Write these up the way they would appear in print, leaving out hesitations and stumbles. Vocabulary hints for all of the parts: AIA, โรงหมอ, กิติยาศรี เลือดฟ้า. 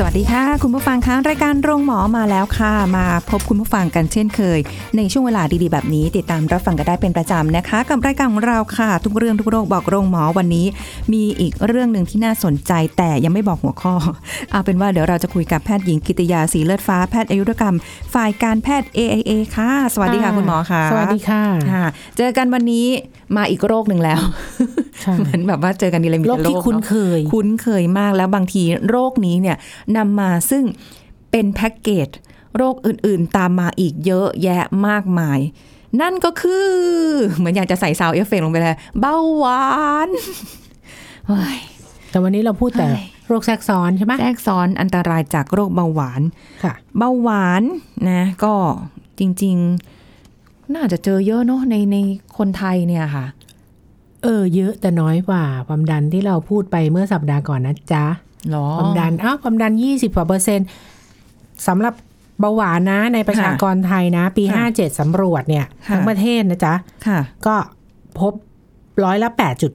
สวัสดีค่ะคุณผู้ฟังคะรายการโรงหมอมาแล้วค่ะมาพบคุณผู้ฟังกันเช่นเคยในช่วงเวลาดีๆแบบนี้ติดตามรับฟังกันได้เป็นประจำนะคะกับรายการของเราค่ะทุกเรื่องทุกโรคบอกโรงหมอวันนี้มีอีกเรื่องนึงที่น่าสนใจแต่ยังไม่บอกหัวข้อเอาเป็นว่าเดี๋ยวเราจะคุยกับแพทย์หญิงกิติยาศรีเลือดฟ้าแพทย์อายุรกรรมฝ่ายการแพทย์ AIA ค่ะสวัสดีค่ะคุณหมอค่ะสวัสดีค่ะเจอกันวันนี้มาอีกโรคนึงแล้วเหมือนแบบว่าเจอกันดีเลยมีโรคที่คุ้นเคยมากแล้วบางทีโรคนี้เนี่ยนำมาซึ่งเป็นแพ็กเกจโรคอื่นๆตามมาอีกเยอะแยะมากมายนั่นก็คือเหมือนอยากจะใส่ซาวด์เอฟเฟคลงไปเลยเบาหวานแต่วันนี้เราพูดแต่โรคแทรกซ้อนใช่ไหมแทรกซ้อนอันตรายจากโรคเบาหวานค่ะเบาหวานนะก็จริงๆน่าจะเจอเยอะเนาะในคนไทยเนี่ยค่ะเยอะแต่น้อยกว่าความดันที่เราพูดไปเมื่อสัปดาห์ก่อนนะจ๊ะความดัน20% สำหรับเบาหวานนะในประชากรไทยนะปี57สำรวจเนี่ยทั้งประเทศนะจ๊ะก็พบร้อยละ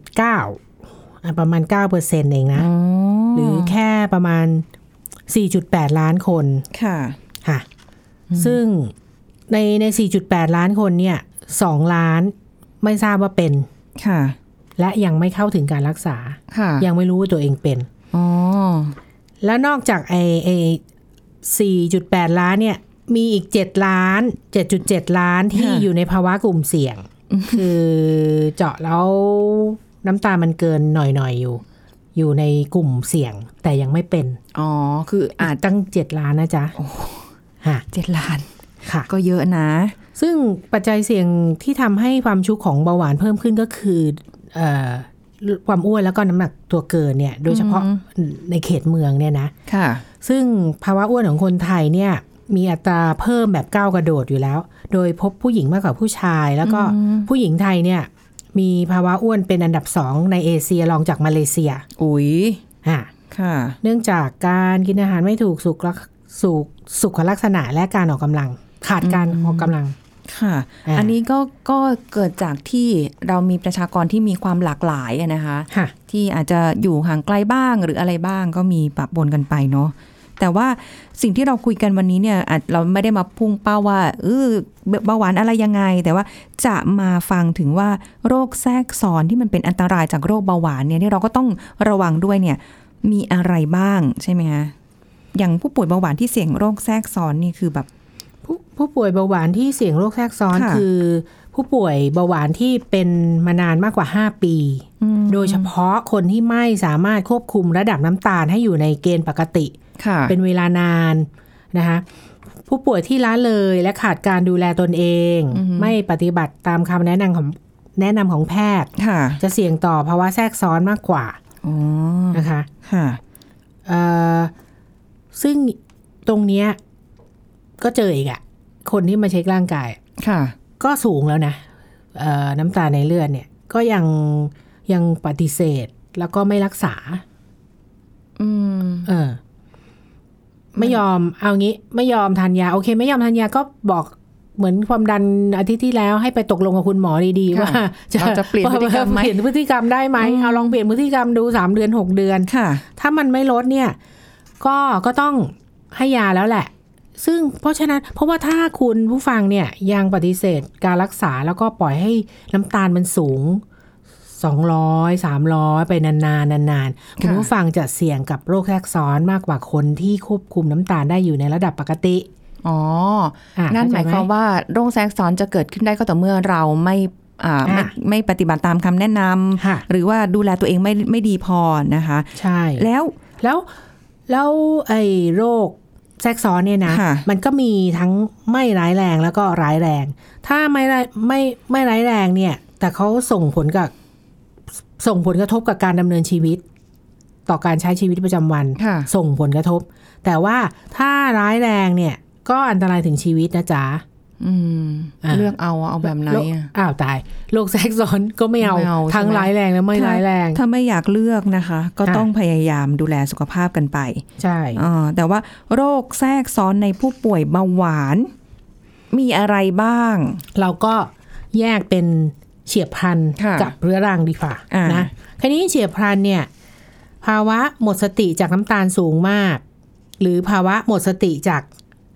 8.9 ประมาณ 9% เองนะหรือแค่ประมาณ 4.8 ล้านคนค่ะซึ่งใน 4.8 ล้านคนเนี่ย2ล้านไม่ทราบว่าเป็นและยังไม่เข้าถึงการรักษายังไม่รู้ว่าตัวเองเป็นแล้วนอกจากไอ้ 4.8 ล้านเนี่ยมีอีก7ล้าน 7.7 ล้านที่อยู่ในภาวะกลุ่มเสี่ยงคือเจาะแล้วน้ำตาลมันเกินหน่อยๆอยู่ในกลุ่มเสี่ยงแต่ยังไม่เป็นคืออาจตั้ง7ล้านนะจ๊ะ7ล้านก็เยอะนะซึ่งปัจจัยเสี่ยงที่ทำให้ความชุกของเบาหวานเพิ่มขึ้นก็คือความอ้วนแล้วก็น้ำหนักตัวเกินเนี่ยโดยเฉพาะในเขตเมืองเนี่ยนะค่ะซึ่งภาวะอ้วนของคนไทยเนี่ยมีอัตราเพิ่มแบบก้าวกระโดดอยู่แล้วโดยพบผู้หญิงมากกว่าผู้ชายแล้วก็ผู้หญิงไทยเนี่ยมีภาวะอ้วนเป็นอันดับ2ในเอเชียรองจากมาเลเซียอุ๊ยค่ะเนื่องจากการกินอาหารไม่ถูกสุขลักษณะและการออกกำลังขาดการออกกำลังค่ะอันนี้ก็เกิดจากที่เรามีประชากรที่มีความหลากหลายนะคะที่อาจจะอยู่ห่างไกลบ้างหรืออะไรบ้างก็มีปะปนกันไปเนาะแต่ว่าสิ่งที่เราคุยกันวันนี้เนี่ยเราไม่ได้มาพุ่งเป้าว่าเบาหวานอะไรยังไงแต่ว่าจะมาฟังถึงว่าโรคแทรกซ้อนที่มันเป็นอันตรายจากโรคเบาหวานเนี่ยที่เราก็ต้องระวังด้วยเนี่ยมีอะไรบ้างใช่ไหมคะอย่างผู้ป่วยเบาหวานที่เสี่ยงโรคแทรกซ้อนนี่คือแบบผู้ป่วยเบาหวานที่เสี่ยงโรคแทรกซ้อนคือผู้ป่วยเบาหวานที่เป็นมานานมากกว่า5ปีโดยเฉพาะคนที่ไม่สามารถควบคุมระดับน้ำตาลให้อยู่ในเกณฑ์ปกติเป็นเวลานานนะคะผู้ป่วยที่ล้าเลยและขาดการดูแลตนเองไม่ปฏิบัติตามคำแนะนำของแพทย์จะเสี่ยงต่อภาวะแทรกซ้อนมากกว่านะคะซึ่งตรงเนี้ยก็เจออีกอ่ะคนที่มาเช็คร่างกายก็สูงแล้วนะน้ำตาลในเลือดเนี่ยก็ยังปฏิเสธแล้วก็ไม่รักษาไม่ยอมเอางี้ไม่ยอมทานยาโอเคไม่ยอมทานยาก็บอกเหมือนความดันอาทิตย์ที่แล้วให้ไปตกลงกับคุณหมอดีๆว่าจะเปลี่ยนพฤติกรรมไหมเปลี่ยนพฤติกรรมได้ไหมเอาลองเปลี่ยนพฤติกรรมดู3เดือน6เดือนถ้ามันไม่ลดเนี่ยก็ต้องให้ยาแล้วแหละซึ่งเพราะฉะนั้นเพราะว่าถ้าคุณผู้ฟังเนี่ยยังปฏิเสธการรักษาแล้วก็ปล่อยให้น้ำตาลมันสูง200 300ไปนานๆคุณผู้ฟังจะเสี่ยงกับโรคแทรกซ้อนมากกว่าคนที่ควบคุมน้ำตาลได้อยู่ในระดับปกตินั่นหมายความว่าโรคแทรกซ้อนจะเกิดขึ้นได้ก็ต่อเมื่อเราไม่ปฏิบัติตามคำแนะนำหรือว่าดูแลตัวเองไม่ดีพอนะคะใช่แล้วไอ้โรคแทรกซ้อนเนี่ยนะมันก็มีทั้งไม่ร้ายแรงแล้วก็ร้ายแรงถ้าไม่ร้ายแรงเนี่ยแต่เขาส่งผลกระทบกับการดำเนินชีวิต ต่อการใช้ชีวิตประจำวันส่งผลกระทบแต่ว่าถ้าร้ายแรงเนี่ยก็อันตรายถึงชีวิตนะจ๊ะเลือกเอาแบบไหนอ้าวตายโรคแทรกซ้อนก็ไม่เอาทั้งร้ายแรงและไม่ร้ายแรงถ้าไม่อยากเลือกนะคะก็ต้องพยายามดูแลสุขภาพกันไปใช่แต่ว่าโรคแทรกซ้อนในผู้ป่วยเบาหวานมีอะไรบ้างเราก็แยกเป็นเฉียบพลันกับเรื้อรังดีกว่านะคราวนี้เฉียบพลันเนี่ยภาวะหมดสติจากน้ำตาลสูงมากหรือภาวะหมดสติจาก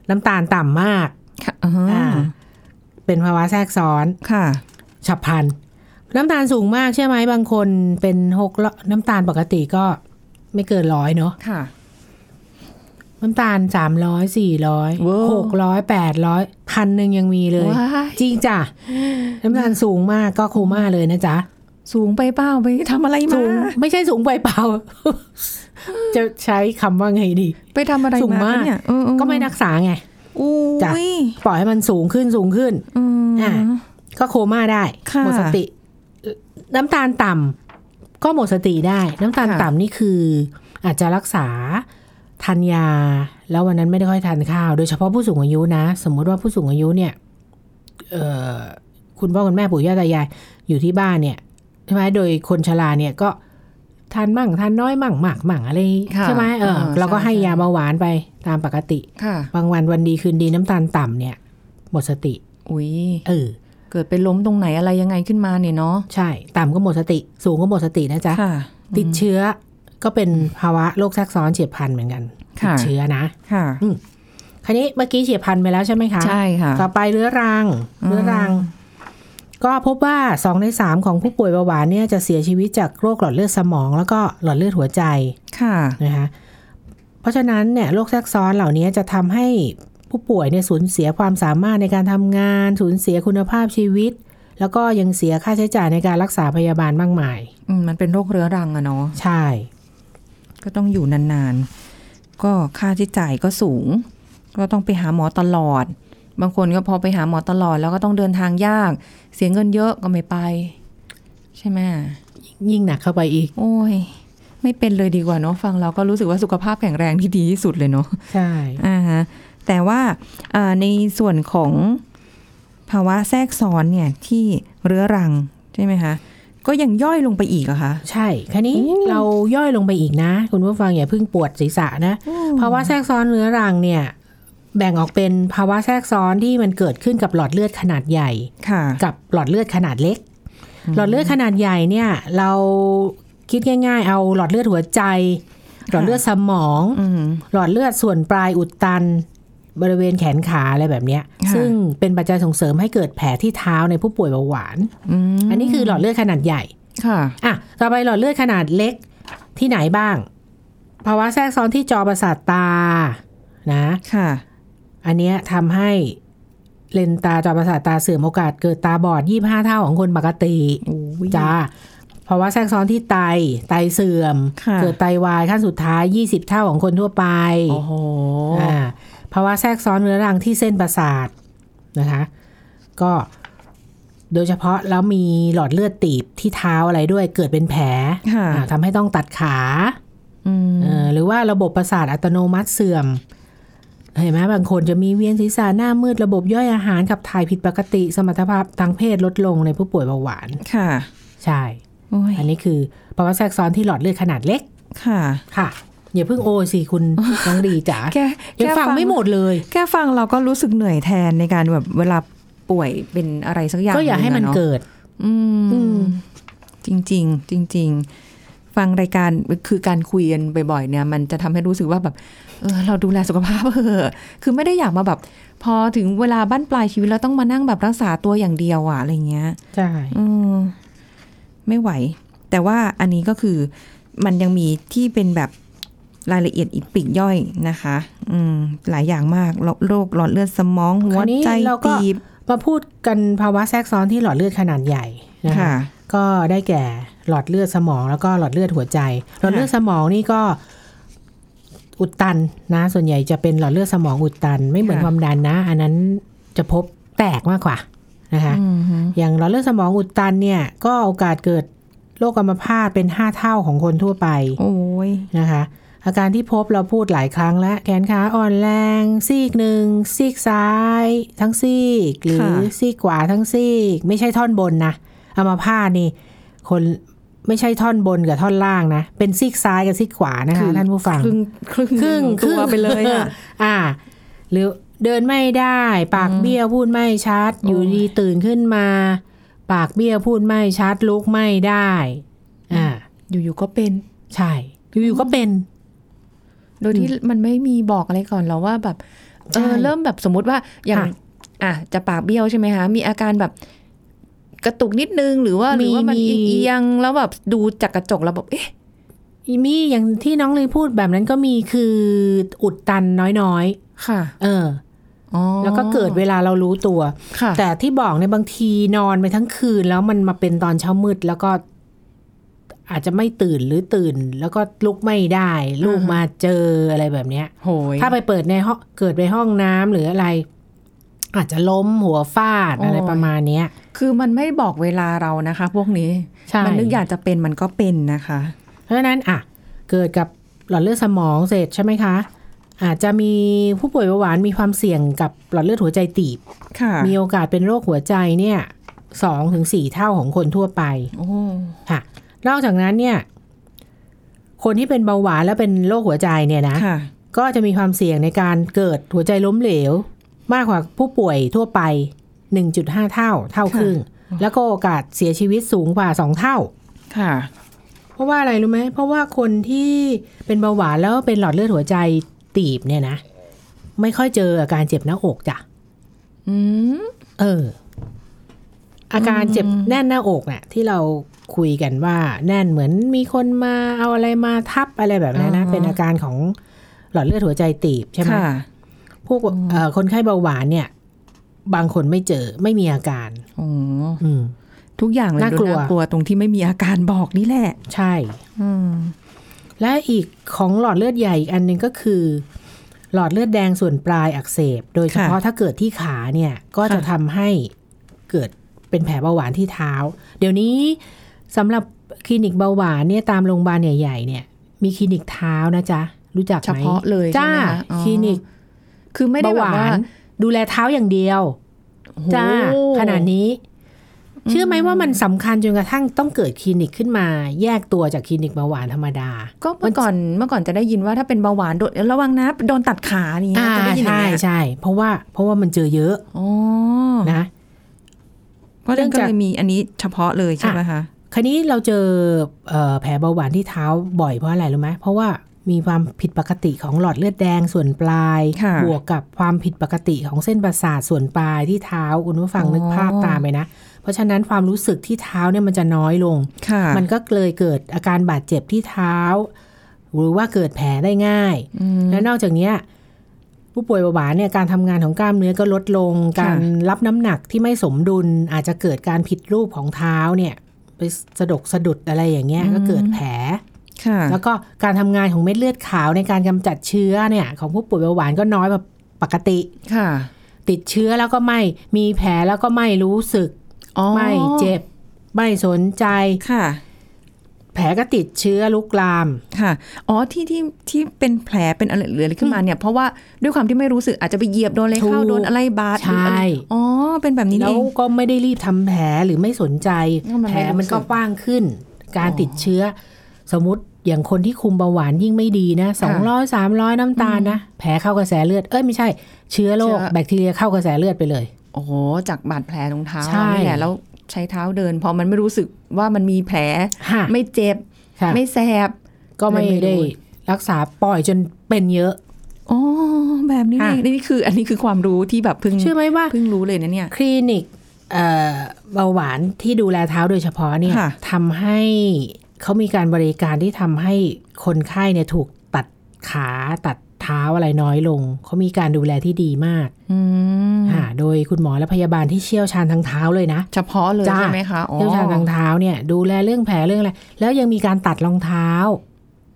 น้ำตาลต่ำมากเป็นภาวะแทรกซ้อนฉับพลันน้ำตาลสูงมากใช่ไหมบางคนเป็น6น้ำตาลปกติก็ไม่เกิน100เนาะน้ำตาล300 400 600 800 1,000ยังมีเลยจริงจ้ะน้ำตาลสูงมากก็โคม่าเลยนะจ๊ะสูงไปเปล่าไปทำอะไรมาไม่ใช่สูงไปเปล่าจะใช้คำว่าไงดีไปทำอะไรมาเนี่ยก็ไม่รักษาไงจะปล่อยให้มันสูงขึ้นก็โคม่าได้หมดสติน้ำตาลต่ำก็หมดสติได้น้ำตาลต่ำนี่คืออาจจะรักษาทานยาแล้ววันนั้นไม่ได้ค่อยทานข้าวโดยเฉพาะผู้สูงอายุนะสมมติว่าผู้สูงอายุเนี่ยคุณพ่อคุณแม่ปู่ย่าตายายอยู่ที่บ้านเนี่ยใช่ไหมโดยคนชราเนี่ยก็ทานมั่งทานน้อยมั่งหมักมั่งอะไรใช่ไหมเราก็ให้ยาเบาหวานไปตามปกติบางวันดีคืนดีน้ำตาลต่ำเนี่ยหมดสติอุ้ยเกิดไปล้มตรงไหนอะไรยังไงขึ้นมาเนี่ยเนาะใช่ต่ำก็หมดสติสูงก็หมดสตินะจ๊ะติดเชื้อก็เป็นภาวะโรคแทรกซ้อนเฉียบพลันเหมือนกันติดเชื้อนะคราวนี้เมื่อกี้เฉียบพลันไปแล้วใช่ไหมคะใช่ค่ะต่อไปเรื้อรังก็พบว่า2ใน3ของผู้ป่วยเบาหวานเนี่ยจะเสียชีวิตจากโรคหลอดเลือดสมองแล้วก็หลอดเลือดหัวใจค่ะนะคะเพราะฉะนั้นเนี่ยโรคแทรกซ้อนเหล่านี้จะทำให้ผู้ป่วยเนี่ยสูญเสียความสามารถในการทำงานสูญเสียคุณภาพชีวิตแล้วก็ยังเสียค่าใช้จ่ายในการรักษาพยาบาลมากมายมันเป็นโรคเรื้อรังอะเนาะใช่ก็ต้องอยู่นานๆก็ค่าใช้จ่ายก็สูงก็ต้องไปหาหมอตลอดบางคนก็พอไปหาหมอตลอดแล้วก็ต้องเดินทางยากเสียเงินเยอะก็ไม่ไปใช่ไหมยิ่งหนักเข้าไปอีกโอ้ยไม่เป็นเลยดีกว่าเนาะฟังเราก็รู้สึกว่าสุขภาพแข็งแรงที่ดีที่สุดเลยเนาะใช่แต่ว่าในส่วนของภาวะแทรกซ้อนเนี่ยที่เรื้อรังใช่ไหมคะก็ยังย่อยลงไปอีกอะคะใช่คราวนี้เราย่อยลงไปอีกนะคุณผู้ฟังอย่าเพิ่งปวดศีรษะนะภาวะแทรกซ้อนเรื้อรังเนี่ยแบ่งออกเป็นภาวะแทรกซ้อนที่มันเกิดขึ้นกับหลอดเลือดขนาดใหญ่กับหลอดเลือดขนาดเล็กหลอดเลือดขนาดใหญ่เนี่ยเราคิดง่ายๆเอาหลอดเลือดหัวใจหลอดเลือดสมองหลอดเลือดส่วนปลายอุดตันบริเวณแขนขาอะไรแบบนี้ซึ่งเป็นปัจจัยส่งเสริมให้เกิดแผลที่เท้าในผู้ป่วยเบาหวานอันนี้คือหลอดเลือดขนาดใหญ่ค่ะอ่ะต่อไปหลอดเลือดขนาดเล็กที่ไหนบ้างภาวะแทรกซ้อนที่จอประสาทตานะค่ะอันนี้ทำให้เลนตาจอประสาทตาเสื่อมโอกาสเกิดตาบอด25เท่าของคนปกติจ้าเพราะว่าแทรกซ้อนที่ไตเสื่อมเกิดไตวายขั้นสุดท้าย20เท่าของคนทั่วไปโอ้โหเพราะว่าแทรกซ้อนเรื้อรังที่เส้นประสาทนะคะก็โดยเฉพาะแล้วมีหลอดเลือดตีบที่เท้าอะไรด้วยเกิดเป็นแผลทำให้ต้องตัดขาหรือว่าระบบประสาทอัตโนมัติเสื่อมเห็นไหมบางคนจะมีเวียนศีรษะหน้ามืดระบบย่อยอาหารขับถ่ายผิดปกติสมรรถภาพทางเพศลดลงในผู้ป่วยเบาหวานค่ะใช่อันนี้คือภาวะแทรกซ้อนที่หลอดเลือดขนาดเล็กค่ะค่ะอย่าเพิ่งโอยสิคุณน้องดีจ๋ายังฟังไม่หมดเลยแค่ฟังเราก็รู้สึกเหนื่อยแทนในการแบบเวลาป่วยเป็นอะไรสักอย่างก็อย่าให้มันเกิดจริงฟังรายการคือการคุยกันบ่อยๆเนี่ยมันจะทำให้รู้สึกว่าแบบเราดูแลสุขภาพคือไม่ได้อยากมาแบบพอถึงเวลาบั้นปลายชีวิตเราต้องมานั่งแบบรักษาตัวอย่างเดียวอะอะไรเงี้ยใช่ไม่ไหวแต่ว่าอันนี้ก็คือมันยังมีที่เป็นแบบรายละเอียดอีกปลีกย่อยนะคะหลายอย่างมากโรคหลอดเลือดสมองหัวใจตีบมาพูดกันภาวะแทรกซ้อนที่หลอดเลือดขนาดใหญ่นะคะก็ได้แก่หลอดเลือดสมองแล้วก็หลอดเลือดหัวใจหลอดเลือดสมองนี่ก็อุดตันนะส่วนใหญ่จะเป็นหลอดเลือดสมองอุดตันไม่เหมือนความดันนะอันนั้นจะพบแตกมากกว่านะคะอย่างหลอดเลือดสมองอุดตันเนี่ยก็โอกาสเกิด โรคอัมพาตเป็น5เท่าของคนทั่วไปนะคะอาการที่พบเราพูดหลายครั้งแล้วแขนขาอ่อนแรงซีกหนึ่งซีกซ้ายทั้งซีกหรือซีกขวาทั้งซีกไม่ใช่ท่อนบนนะอัมพาตนี่คนไม่ใช่ท่อนบนกับท่อนล่างนะเป็นซีกซ้ายกับซีกขวานะคะท่านผู้ฟังครึ่งตัวไปเลยค่ะหรือเดินไม่ได้ปากเบี้ยวพูดไม่ชัดอยู่ดีตื่นขึ้นมาปากเบี้ยวพูดไม่ชัดลุกไม่ได้อยู่ๆก็เป็นใช่อยู่ๆก็เป็นโดยที่มันไม่มีบอกอะไรก่อนหรอว่าแบบเริ่มแบบสมมติว่าอย่างจะปากเบี้ยวใช่ไหมคะมีอาการแบบกระตุกนิดนึงหรือว่ามันเอียงแล้วแบบดูจากกระจกแล้วแบบเอ๊ะมีอย่างที่น้องเลยพูดแบบนั้นก็มีคืออุดตันน้อยๆค่ะแล้วก็เกิดเวลาเรารู้ตัวแต่ที่บอกในบางทีนอนไปทั้งคืนแล้วมันมาเป็นตอนเช้ามืดแล้วก็อาจจะไม่ตื่นหรือตื่นแล้วก็ลุกไม่ได้ลูกมาเจออะไรแบบเนี้ยถ้าไปเปิดในห้องเกิดไปห้องน้ำหรืออะไรอาจจะล้มหัวฟาดอะไรประมาณนี้คือมันไม่บอกเวลาเรานะคะพวกนี้มันนึกอยากจะเป็นมันก็เป็นนะคะเพราะฉะนั้นเกิดกับหลอดเลือดสมองเสร็จใช่ไหมคะอาจจะมีผู้ป่วยเบาหวานมีความเสี่ยงกับหลอดเลือดหัวใจตีบมีโอกาสเป็นโรคหัวใจเนี่ย 2-4 เท่าของคนทั่วไปค่ะนอกจากนั้นเนี่ยคนที่เป็นเบาหวานและเป็นโรคหัวใจเนี่ยนะก็จะมีความเสี่ยงในการเกิดหัวใจล้มเหลวมากกว่าผู้ป่วยทั่วไป 1.5 เท่าครึ่งแล้วก็โอกาสเสียชีวิตสูงกว่า2เท่าค่ะเพราะว่าอะไรรู้ไหมเพราะว่าคนที่เป็นเบาหวานแล้วเป็นหลอดเลือดหัวใจตีบเนี่ยนะไม่ค่อยเจออาการเจ็บหน้าอกจ้ะอาการเจ็บแน่นหน้าอกเนี่ยที่เราคุยกันว่าแน่นเหมือนมีคนมาเอาอะไรมาทับอะไรแบบนั้นนะเป็นอาการของหลอดเลือดหัวใจตีบใช่ไหมพวกคนไข้เบาหวานเนี่ยบางคนไม่เจอไม่มีอาการทุกอย่างเลยน่ากลัวตรงที่ไม่มีอาการบอกนี่แหละใช่และอีกของหลอดเลือดใหญ่อีกอันนึงก็คือหลอดเลือดแดงส่วนปลายอักเสบโดยเฉพาะถ้าเกิดที่ขาเนี่ยก็จะทำให้เกิดเป็นแผลเบาหวานที่เท้าเดี๋ยวนี้สำหรับคลินิกเบาหวานเนี่ยตามโรงพยาบาลใหญ่ๆเนี่ยมีคลินิกเท้านะจ๊ะรู้จักไหมเฉพาะเลยจ้าคลินิกคือไม่ได้แบบว่าดูแลเท้าอย่างเดียวจ้าขนาดนี้เชื่อไหมว่ามันสำคัญจนกระทั่งต้องเกิดคลินิกขึ้นมาแยกตัวจากคลินิกเบาหวานธรรมดาก็เมื่อก่อนจะได้ยินว่าถ้าเป็นเบาหวานระวังนะโดนตัดขานี่จะได้ยินอย่างนี้ใช่เพราะว่ามันเจอเยอะนะเพราะเรื่องก็เลยมีอันนี้เฉพาะเลยใช่ไหมคะคราวนี้เราเจอแผลเบาหวานที่เท้าบ่อยเพราะอะไรรู้ไหมเพราะว่ามีความผิดปกติของหลอดเลือดแดงส่วนปลายบวกกับความผิดปกติของเส้นประสาทส่วนปลายที่เท้าคุณผู้ฟังนึกภาพตามไปนะเพราะฉะนั้นความรู้สึกที่เท้าเนี่ยมันจะน้อยลงมันก็เลยเกิดอาการบาดเจ็บที่เท้าหรือว่าเกิดแผลได้ง่ายและนอกจากนี้ผู้ป่วยเบาหวานเนี่ยการทำงานของกล้ามเนื้อก็ลดลงการรับน้ำหนักที่ไม่สมดุลอาจจะเกิดการผิดรูปของเท้าเนี่ยไปสะดุดอะไรอย่างเงี้ยก็เกิดแผลแล้วก็การทำงานของเม็ดเลือดขาวในการกำจัดเชื้อเนี่ยของผู้ป่วยเบาหวานก็น้อยแบบปกติติดเชื้อแล้วก็ไม่มีแผลแล้วก็ไม่รู้สึกไม่เจ็บไม่สนใจแผลก็ติดเชื้อลุกลามค่ะที่เป็นแผลเป็นอะไรเหลือขึ้นมาเนี่ยเพราะว่าด้วยความที่ไม่รู้สึกอาจจะไปเหยียบโดนอะไรเข้าโดนอะไรบาดหรืออะไรเป็นแบบนี้เองแล้วก็ไม่ได้รีบทำแผลหรือไม่สนใจแผลมันก็กว้างขึ้นการติดเชื้อสมมติอย่างคนที่คุมเบาหวานยิ่งไม่ดีนะ200-300น้ำตาลนะแผลเข้ากระแสเลือดไม่ใช่เชื้อโรคแบคทีเรียเข้ากระแสเลือดไปเลยโอ้โหจากบาดแผลตรงเท้านี่แหละแล้วใช้เท้าเดินพอมันไม่รู้สึกว่ามันมีแผลไม่เจ็บไม่แสบก็ไม่ได้รักษาปล่อยจนเป็นเยอะแบบนี้นี่คือความรู้ที่แบบเพิ่งรู้เลยนะเนี่ยคลินิกเบาหวานที่ดูแลเท้าโดยเฉพาะเนี่ยทำให้เขามีการบริการที่ทำให้คนไข้เนี่ยถูกตัดขาตัดเท้าอะไรน้อยลงเขามีการดูแลที่ดีมากโดยคุณหมอและพยาบาลที่เชี่ยวชาญทางเท้าเลยนะเฉพาะเลยใช่ไหมคะเชี่ยวชาญทางเท้าเนี่ยดูแลเรื่องแผลเรื่องอะไรแล้วยังมีการตัดรองเท้า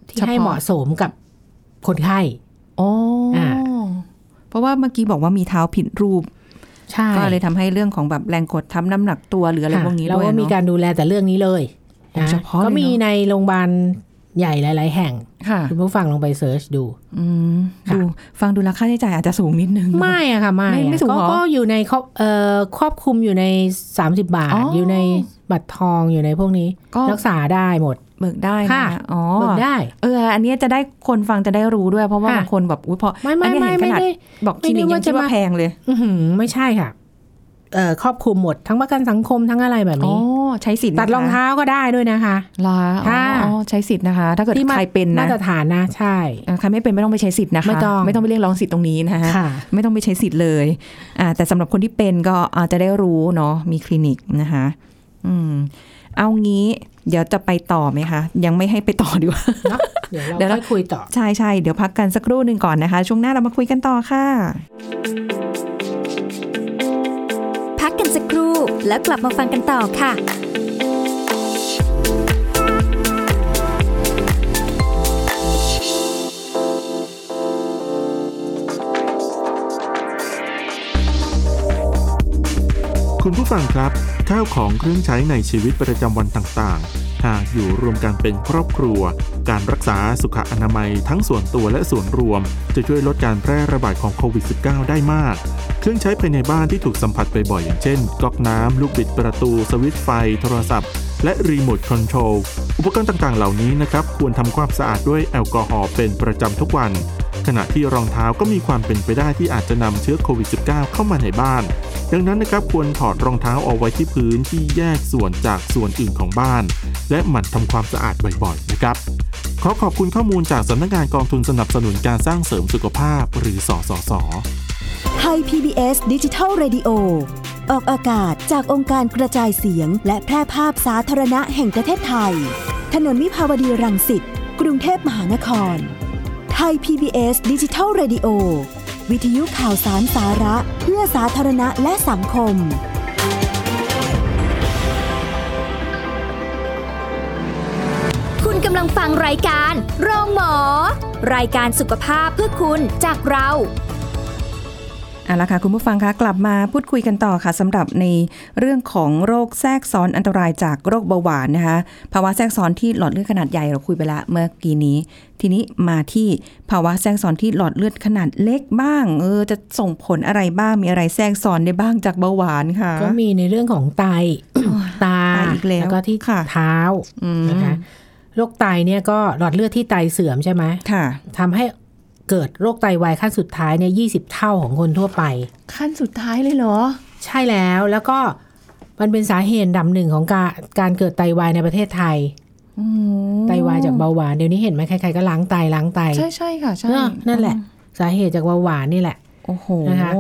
ที่ให้เหมาะสมกับคนไข้เพราะว่าเมื่อกี้บอกว่ามีเท้าผิดรูปก็เลยทำให้เรื่องของแบบแรงกดทับน้ำหนักตัวหรืออะไรพวกนี้ด้วยเราก็มีการดูแลแต่เรื่องนี้เลย นะก็มีในโรงพยาบาลใหญ่หลายๆแห่งคุณผู้ฟังลงไปเสิร์ชดูดูฟังดูราคาใช้จ่ายอาจจะสูงนิดนึงไม่อะค่ะไม่สูงก็อยู่ในครอบคลุมอยู่ใน30 บาทอยู่ในบัตรทองอยู่ในพวกนี้รักษาได้หมดเบิกได้นะอ๋อเบิกได้อันนี้จะได้คนฟังจะได้รู้ด้วยเพราะว่าบางคนแบบอุ๊ยพออันนี้เห็นขนาดบอกคลินิกยังคิดว่าแพงเลยไม่ใช่ค่ะครอบคลุมหมดทั้งประกันสังคมทั้งอะไรแบบนี้ใช้สิทธิ์ตัดรองเท้าก็ได้ด้วยนะคะเหรอใช้สิทธิ์นะคะถ้าเกิดใครเป็นนะมาตรฐานนะใช่ใครไม่เป็นไม่ต้องไปใช้สิทธิ์นะคะไม่ต้องไปเรียกร้องสิทธิ์ตรงนี้นะคะไม่ต้องไปใช้สิทธิ์เลยแต่สำหรับคนที่เป็นก็อาจจะได้รู้เนาะมีคลินิกนะคะเอางี้เดี๋ยวจะไปต่อไหมคะยังไม่ให้ไปต่อดีกว่าเดี๋ยวเราคุยต่อใช่เดี๋ยวพักกันสักครู่นึงก่อนนะคะช่วงหน้าเรามาคุยกันต่อค่ะพักกันสักครู่แล้วกลับมาฟังกันต่อค่ะคุณผู้ฟังครับข้าวของเครื่องใช้ในชีวิตประจำวันต่างๆหากอยู่รวมกันเป็นครอบครัวการรักษาสุขอนามัยทั้งส่วนตัวและส่วนรวมจะช่วยลดการแพร่ระบาดของโควิด -19 ได้มากเครื่องใช้ภายในบ้านที่ถูกสัมผัสบ่อยๆอย่างเช่นก๊อกน้ำลูกบิดประตูสวิตช์ไฟโทรศัพท์และรีโมทคอนโทรลอุปกรณ์ต่างๆเหล่านี้นะครับควรทำความสะอาดด้วยแอลกอฮอล์เป็นประจำทุกวันขณะที่รองเท้าก็มีความเป็นไปได้ที่อาจจะนำเชื้อโควิด -19 เข้ามาในบ้านดังนั้นนะครับควรถอดรองเท้าเอาไว้ที่พื้นที่แยกส่วนจากส่วนอื่นของบ้านและหมั่นทำความสะอาดบ่อยๆนะครับขอขอบคุณข้อมูลจากสำนักงานกองทุนสนับสนุนการสร้างเสริมสุขภาพหรือสสส.ไทย PBS Digital Radio ออกอากาศจากองค์การกระจายเสียงและแพร่ภาพสาธารณะแห่งประเทศไทยถนนวิภาวดีรังสิตกรุงเทพมหานครไทย PBS Digital Radio วิทยุข่าวสารสาระเพื่อสาธารณะและสังคมกำลังฟังรายการโรงหมอรายการสุขภาพเพื่อคุณจากเราเอาล่ะค่ะคุณผู้ฟังคะกลับมาพูดคุยกันต่อค่ะสำหรับในเรื่องของโรคแทรกซ้อนอันตรายจากโรคเบาหวานนะคะภาวะแทรกซ้อนที่หลอดเลือดขนาดใหญ่เราคุยไปแล้วเมื่อกี้นี้ทีนี้มาที่ภาวะแทรกซ้อนที่หลอดเลือดขนาดเล็กบ้างจะส่งผลอะไรบ้างมีอะไรแทรกซ้อนได้บ้างจากเบาหวานค่ะก็มีในเรื่องของไต ตาแล้วก็ที่เท้านะคะโรคไตเนี่ยก็หลอดเลือดที่ไตเสื่อมใช่ไหมทำให้เกิดโรคไตวายขั้นสุดท้ายเนี่ย20 เท่าของคนทั่วไปขั้นสุดท้ายเลยเหรอใช่แล้วก็มันเป็นสาเหตุอันดับหนึ่งของการเกิดไตวายในประเทศไทยไตวายจากเบาหวานเดี๋ยวนี้เห็นไหมใครๆก็ล้างไตใช่ค่ะใช่นั่นแหละสาเหตุจากเบาหวานนี่แหละโอ้โหนะคะ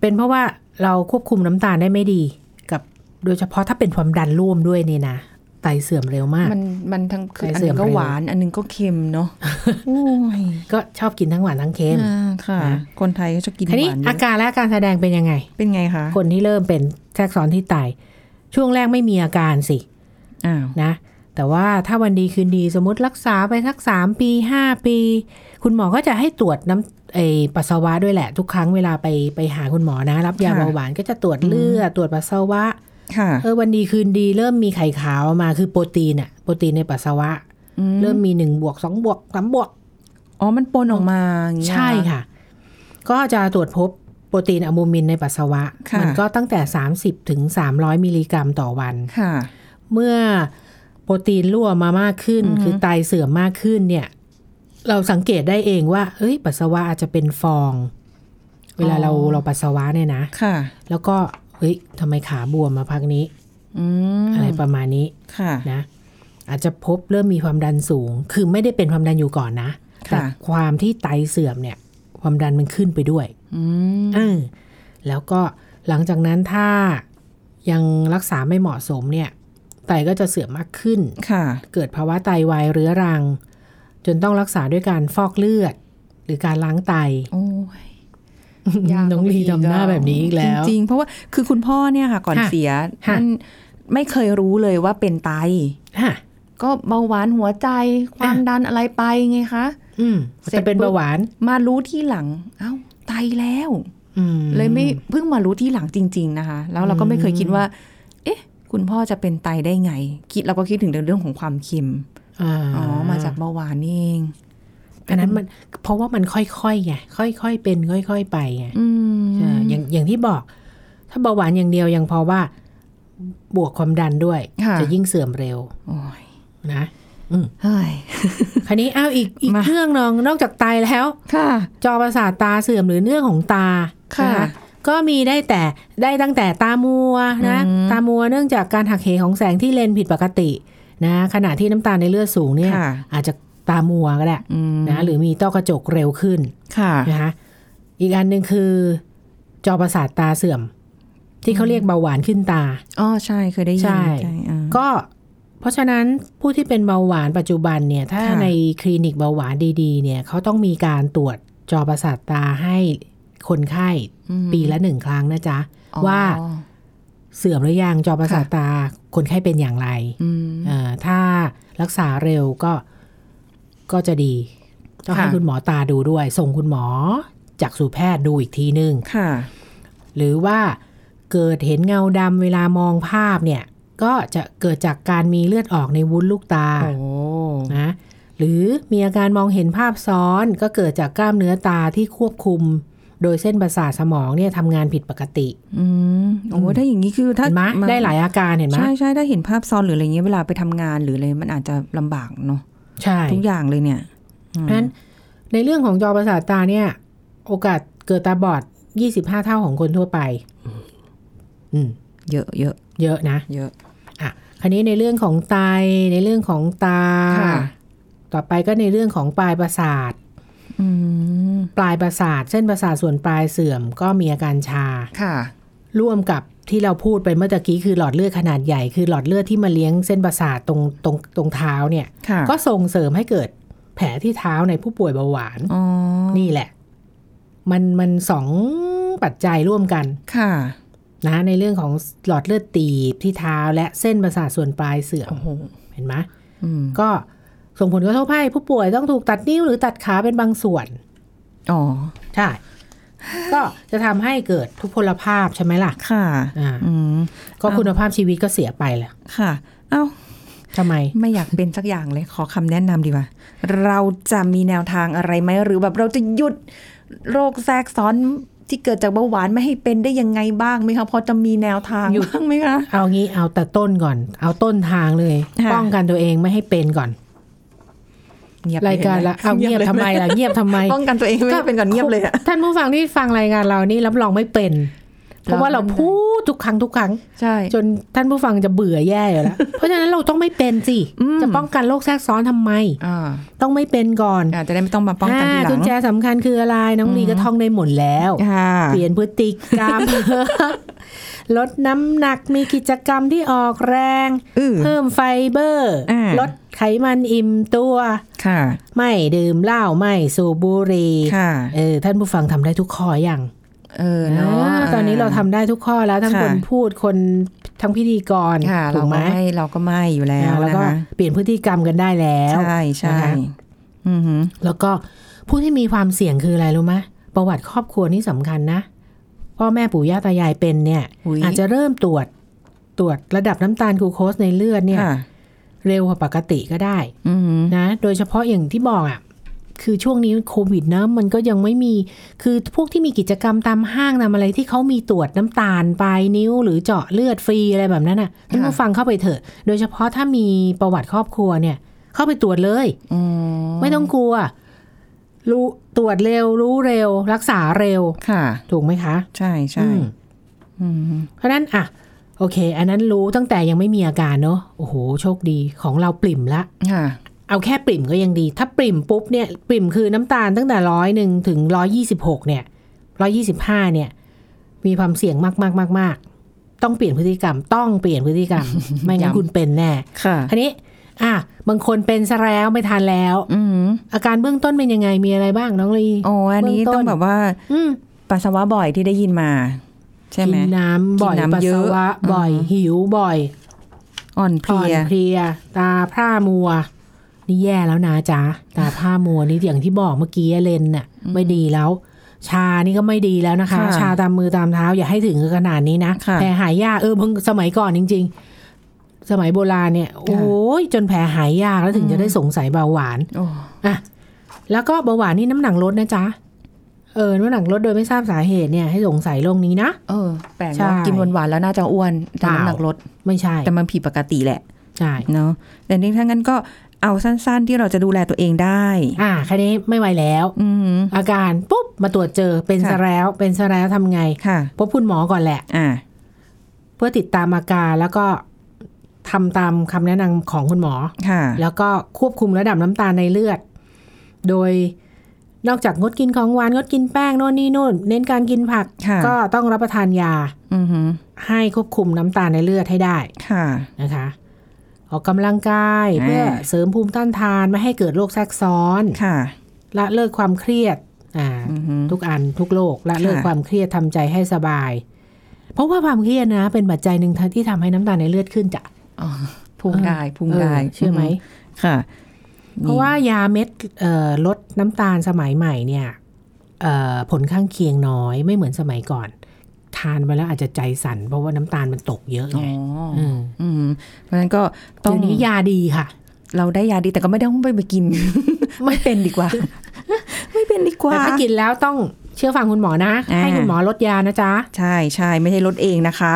เป็นเพราะว่าเราควบคุมน้ำตาลได้ไม่ดีกับโดยเฉพาะถ้าเป็นความดันร่วมด้วยนี่นะไตเสื่อมเร็วมากมันทั้งคืออันนึงก็หวานอันนึงก็เค็มเนาะโอ้ยก็ชอบกินทั้งหวานทั้งเค็มค่ะคนไทยก็ชอบกินหวานทีนี้อาการและการแสดงเป็นยังไงคะคนที่เริ่มเป็นแทรกซ้อนที่ไตช่วงแรกไม่มีอาการสินะแต่ว่าถ้าวันดีคืนดีสมมติรักษาไปสัก3 ปี5 ปีคุณหมอก็จะให้ตรวจน้ำปัสสาวะด้วยแหละทุกครั้งเวลาไปหาคุณหมอนะรับยาเบาหวานก็จะตรวจเลือดตรวจปัสสาวะวันดีคืนดีเริ่มมีไข่ขาวมาคือโปรตีนในปัสสาวะเริ่มมี1+2+3+ อ๋อมันปนออกมาอย่างเงี้ยใช่ค่ะก็จะตรวจพบโปรตีนอะบูมินในปัสสาวะมันก็ตั้งแต่30-300 มิลลิกรัมต่อวันเมื่อโปรตีนรั่วมามากขึ้นคือไตเสื่อมมากขึ้นเนี่ยเราสังเกตได้เองว่าเอ้ยปัสสาวะอาจจะเป็นฟองเวลาเราปัสสาวะเนี่ยนะแล้วก็เฮ้ยทำไมขาบวมมาพักนี้ อะไรประมาณนี้นะอาจจะพบเริ่มมีความดันสูงคือไม่ได้เป็นความดันอยู่ก่อนนะแต่ความที่ไตเสื่อมเนี่ยความดันมันขึ้นไปด้วยแล้วก็หลังจากนั้นถ้ายังรักษาไม่เหมาะสมเนี่ยไตก็จะเสื่อมมากขึ้นเกิดภาวะไตวายเรื้อรังจนต้องรักษาด้วยการฟอกเลือดหรือการล้างไตน้องลีทำหน้าแบบนี้อีกแล้วจริงๆเพราะว่าคือคุณพ่อเนี่ยค่ะก่อนเสียท่านไม่เคยรู้เลยว่าเป็นไตก็เบาหวานหัวใจความดันอะไรไปไงคะจะเป็นเบาหวานมารู้ที่หลังเอ้าไตแล้วเลยไม่เพิ่งมารู้ที่หลังจริงๆนะคะแล้วเราก็ไม่เคยคิดว่าเอ๊ะ คุณพ่อจะเป็นไตได้ไงคิดเราก็คิดถึงเรื่องของความเค็มอ๋อมาจากเบาหวานนี่เองอันนั้นมันเพราะว่ามันค่อยๆไงค่อยๆเป็นค่อยๆไปไงอย่างที่บอกถ้าเบาหวานอย่างเดียวยังพอว่าบวกความดันด้วยจะยิ่งเสื่อมเร็วนะเฮ้ยคราวนี้เอาอีกเรื่องนึงนอกจากไตแล้วจอประสาทตาเสื่อมหรือเรื่องของตานะคะก็มีได้ตั้งแต่ตามัวนะตามัวเนื่องจากการหักเหของแสงที่เลนผิดปกตินะขณะที่น้ำตาลในเลือดสูงเนี่ยอาจจะตามัวก็ได้นะหรือมีต้อกระจกเร็วขึ้นนะคะอีกอันนึงคือจอประสาทตาเสื่อมที่เขาเรียกเบาหวานขึ้นตาอ๋อใช่เคยได้ยินใช่ก็เพราะฉะนั้นผู้ที่เป็นเบาหวานปัจจุบันเนี่ยถ้าในคลินิกเบาหวานดีๆเนี่ยเขาต้องมีการตรวจจอประสาทตาให้คนไข้ปีละ1ครั้งนะจ๊ะว่าเสื่อมหรือยังจอประสาทตาคนไข้เป็นอย่างไรถ้ารักษาเร็วก็จะดีต้องให้คุณหมอตาดูด้วยส่งคุณหมอจักษุแพทย์ดูอีกทีนึงหรือว่าเกิดเห็นเงาดำเวลามองภาพเนี่ยก็จะเกิดจากการมีเลือดออกในวุ้นลูกตานะหรือมีอาการมองเห็นภาพซ้อนก็เกิดจากกล้ามเนื้อตาที่ควบคุมโดยเส้นประสาทสมองเนี่ยทำงานผิดปกติโอ้ถ้าอย่างนี้คือถ้าได้หลายอาการเห็นไหมใช่ถ้าเห็นภาพซ้อนหรืออะไรเงี้ยเวลาไปทำงานหรืออะไรมันอาจจะลำบากเนาะใช่ทุกอย่างเลยเนี่ยนั้นในเรื่องของจอประสาทตาเนี่ยโอกาสเกิดตาบอด25เท่าของคนทั่วไปเยอะนะเยอะอ่ะคราวนี้ในเรื่องของไตในเรื่องของตาต่อไปก็ในเรื่องของปลายประสาทปลายประสาทเส้นประสาทส่วนปลายเสื่อมก็มีอาการชาค่ะร่วมกับที่เราพูดไปเมื่อกี้คือหลอดเลือดขนาดใหญ่คือหลอดเลือดที่มาเลี้ยงเส้นประสาทตรงเท้าเนี่ยก็ส่งเสริมให้เกิดแผลที่เท้าในผู้ป่วยเบาหวานนี่แหละมัน2ปัจจัยร่วมกันค่ะนะในเรื่องของหลอดเลือดตีบที่เท้าและเส้นประสาทส่วนปลายเสื่อมเห็นไหมก็ส่งผลกระทบให้ผู้ป่วยต้องถูกตัดนิ้วหรือตัดขาเป็นบางส่วนอ๋อใช่ก็จะทำให้เกิดทุพพลภาพใช่ไหมล่ะค่ะก็คุณภาพชีวิตก็เสียไปแหละค่ะเอ้าทำไมไม่อยากเป็นสักอย่างเลยขอคำแนะนำดีกว่าเราจะมีแนวทางอะไรไหมหรือแบบเราจะหยุดโรคแทรกซ้อนที่เกิดจากเบาหวานไม่ให้เป็นได้ยังไงบ้างไหมคะพอจะมีแนวทางบ้างไหมคะเอางี้เอาแต่ต้นก่อนเอาต้นทางเลยป้องกันตัวเองไม่ให้เป็นก่อนรายการละเอาเงียบทำไมล่ะเงียบทำไมป้องกันตัวเองก็เป็นก่อนเงียบเลยท่านผู้ฟังที่ฟังรายการเรานี่รับรองไม่เป็นเพราะว่าเราพูดทุกครั้งใช่จนท่านผู้ฟังจะเบื่อแย่อยู่แล้วเพราะฉะนั้นเราต้องไม่เป็นสิจะป้องกันโรคแทรกซ้อนทำไมต้องไม่เป็นก่อนจะได้ไม่ต้องมาป้องกันทีหลังกุญแจสำคัญคืออะไรน้องลีก็ท่องได้หมดแล้วเปลี่ยนพฤติกรรมลดน้ำหนักมีกิจกรรมที่ออกแรงเพิ่มไฟเบอร์ลดไขมันอิ่มตัวไม่ดื่มเหล้าไม่สูบบุหรี่ท่านผู้ฟังทำได้ทุกข้ออย่างเนาะตอนนี้เราทำได้ทุกข้อแล้วทั้งคนพูดคนทั้งพิธีกรถูกไหมเราก็ไม่อยู่แล้วแล้วก็เปลี่ยนพฤติกรรมกันได้แล้วใช่ใช่แล้วก็ผู้ที่มีความเสี่ยงคืออะไรรู้ไหมประวัติครอบครัวนี่สำคัญนะพ่อแม่ปู่ย่าตายายเป็นเนี่ยอาจจะเริ่มตรวจระดับน้ำตาลกลูโคสในเลือดเนี่ยเร็วกว่าปกติก็ได้นะโดยเฉพาะอย่างที่บอกอ่ะคือช่วงนี้โควิดนะมันก็ยังไม่มีคือพวกที่มีกิจกรรมตามห้างตามอะไรที่เขามีตรวจน้ำตาลปลายนิ้วหรือเจาะเลือดฟรีอะไรแบบนั้นน่ะท่านผู้ฟังเข้าไปเถอะโดยเฉพาะถ้ามีประวัติครอบครัวเนี่ยเข้าไปตรวจเลยไม่ต้องกลัวรู้ตรวจเร็วรู้เร็วรักษาเร็วถูกไหมคะใช่ใช่เพราะนั้นอ่ะโอเคอันนั้นรู้ตั้งแต่ยังไม่มีอาการเนอะโอ้โหโชคดีของเราปริ่มละเอาแค่ปริ่มก็ยังดีถ้าปริ่มปุ๊บเนี่ยปริ่มคือน้ำตาลตั้งแต่100ถึง126เนี่ย125เนี่ยมีความเสี่ยงมากต้องเปลี่ยนพฤติกรรมไม่งั้นคุณเป็นแน่ทีนี้อ่ะบางคนเป็นซะแล้วไม่ทานแล้วอาการเบื้องต้นเป็นยังไงมีอะไรบ้างน้องลีอ๋ออันนี้ต้องแบบว่าปัสสาวะบ่อยที่ได้ยินมาใช่ไหมกินน้ำบ่อยปัสสาวะบ่อยหิวบ่อยอ่อนเพลียตาพร่ามัวนี่แย่แล้วนะจ๊ะตาพร่ามัวนี่อย่างที่บอกเมื่อกี้เลนน่ะไม่ดีแล้วชานี่ก็ไม่ดีแล้วนะคะชาตามมือตามเท้าอย่าให้ถึงขนาดนี้นะแต่หายยากบางสมัยก่อนจริงๆ สมัยโบราณเนี่ยโอ้ยจนแผลหายยากแล้วถึงจะได้สงสัยเบาหวานอ่ะแล้วก็เบาหวานนี่น้ำหนักลดนะจ๊ะน้ำหนักลดโดยไม่ทราบสาเหตุเนี่ยให้สงสัยโรคนี้นะแปลกเนาะกินหวานๆแล้วน่าจะอ้วนแต่น้ำหนักลดไม่ใช่แต่มันผิดปกติแหละใช่เนาะแต่นี่ถ้างั้นก็เอาสั้นๆที่เราจะดูแลตัวเองได้แค่นี้ไม่ไหวแล้วอาการปุ๊บมาตรวจเจอเป็นซะแล้วทำไงพบคุณหมอก่อนแหละเพื่อติดตามอาการแล้วก็ทำตามคำแนะนำของคุณหมอแล้วก็ควบคุมระดับน้ำตาลในเลือดโดยนอกจากงดกินของหวานงดกินแป้งโน่นนี่นู่นเน้นการกินผักก็ต้องรับประทานยาให้ควบคุมน้ำตาลในเลือดให้ได้นะคะออกกำลังกายเพื่อเสริมภูมิต้านทานไม่ให้เกิดโรคแทรกซ้อนละเลิกความเครียดทุกอันทุกโรคละเลิกความเครียดทำใจให้สบายเพราะว่าความเครียดนะเป็นปัจจัยหนึ่งที่ทำให้น้ำตาลในเลือดขึ้นจ้ะพุ่งได้เชื่อไหมค่ะเพราะว่ายาเม็ดลดน้ำตาลสมัยใหม่เนี่ยผลข้างเคียงน้อยไม่เหมือนสมัยก่อนทานไปแล้วอาจจะใจสั่นเพราะว่าน้ำตาลมันตกเยอะไงเพราะฉะนั้นก็ตอนนี้ยาดีค่ะเราได้ยาดีแต่ก็ไม่ต้องไปกิน ไม่เป็นดีกว่า ไม่เป็นดีกว่าแต่ถ้ากินแล้วต้องเชื่อฟังคุณหมอนะให้คุณหมอลดยานะจ๊ะใช่ๆไม่ใช่ลดเองนะคะ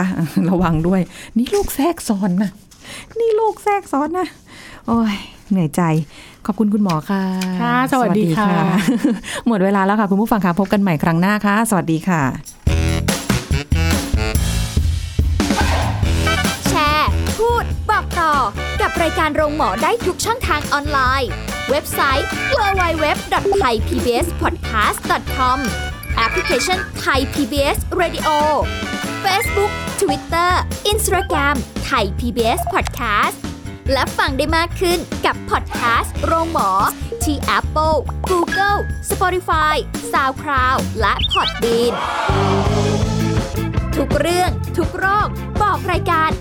ระวังด้วยนี่โรคแทรกซ้อนนะนี่โรคแทรกซ้อนนะโอ้ยเหนื่อยใจขอบคุณคุณหมอค่ะค่ะสวัสดีค่ะหมดเวลาแล้วค่ะคุณผู้ฟังค่ะพบกันใหม่ครั้งหน้าค่ะสวัสดีค่ะแชร์พูดบอกต่อกับรายการโรงหมอได้ทุกช่องทางออนไลน์เว็บไซต์ www.thaipbspodcast.com แอปพลิเคชัน Thai PBS Radio Facebook Twitter Instagram Thai PBS Podcast และฟังได้มากขึ้นกับพอดแคสต์โรงหมอที่ Apple, Google, Spotify, SoundCloud และ Podbean ทุกเรื่องทุกโรคบอกรายการ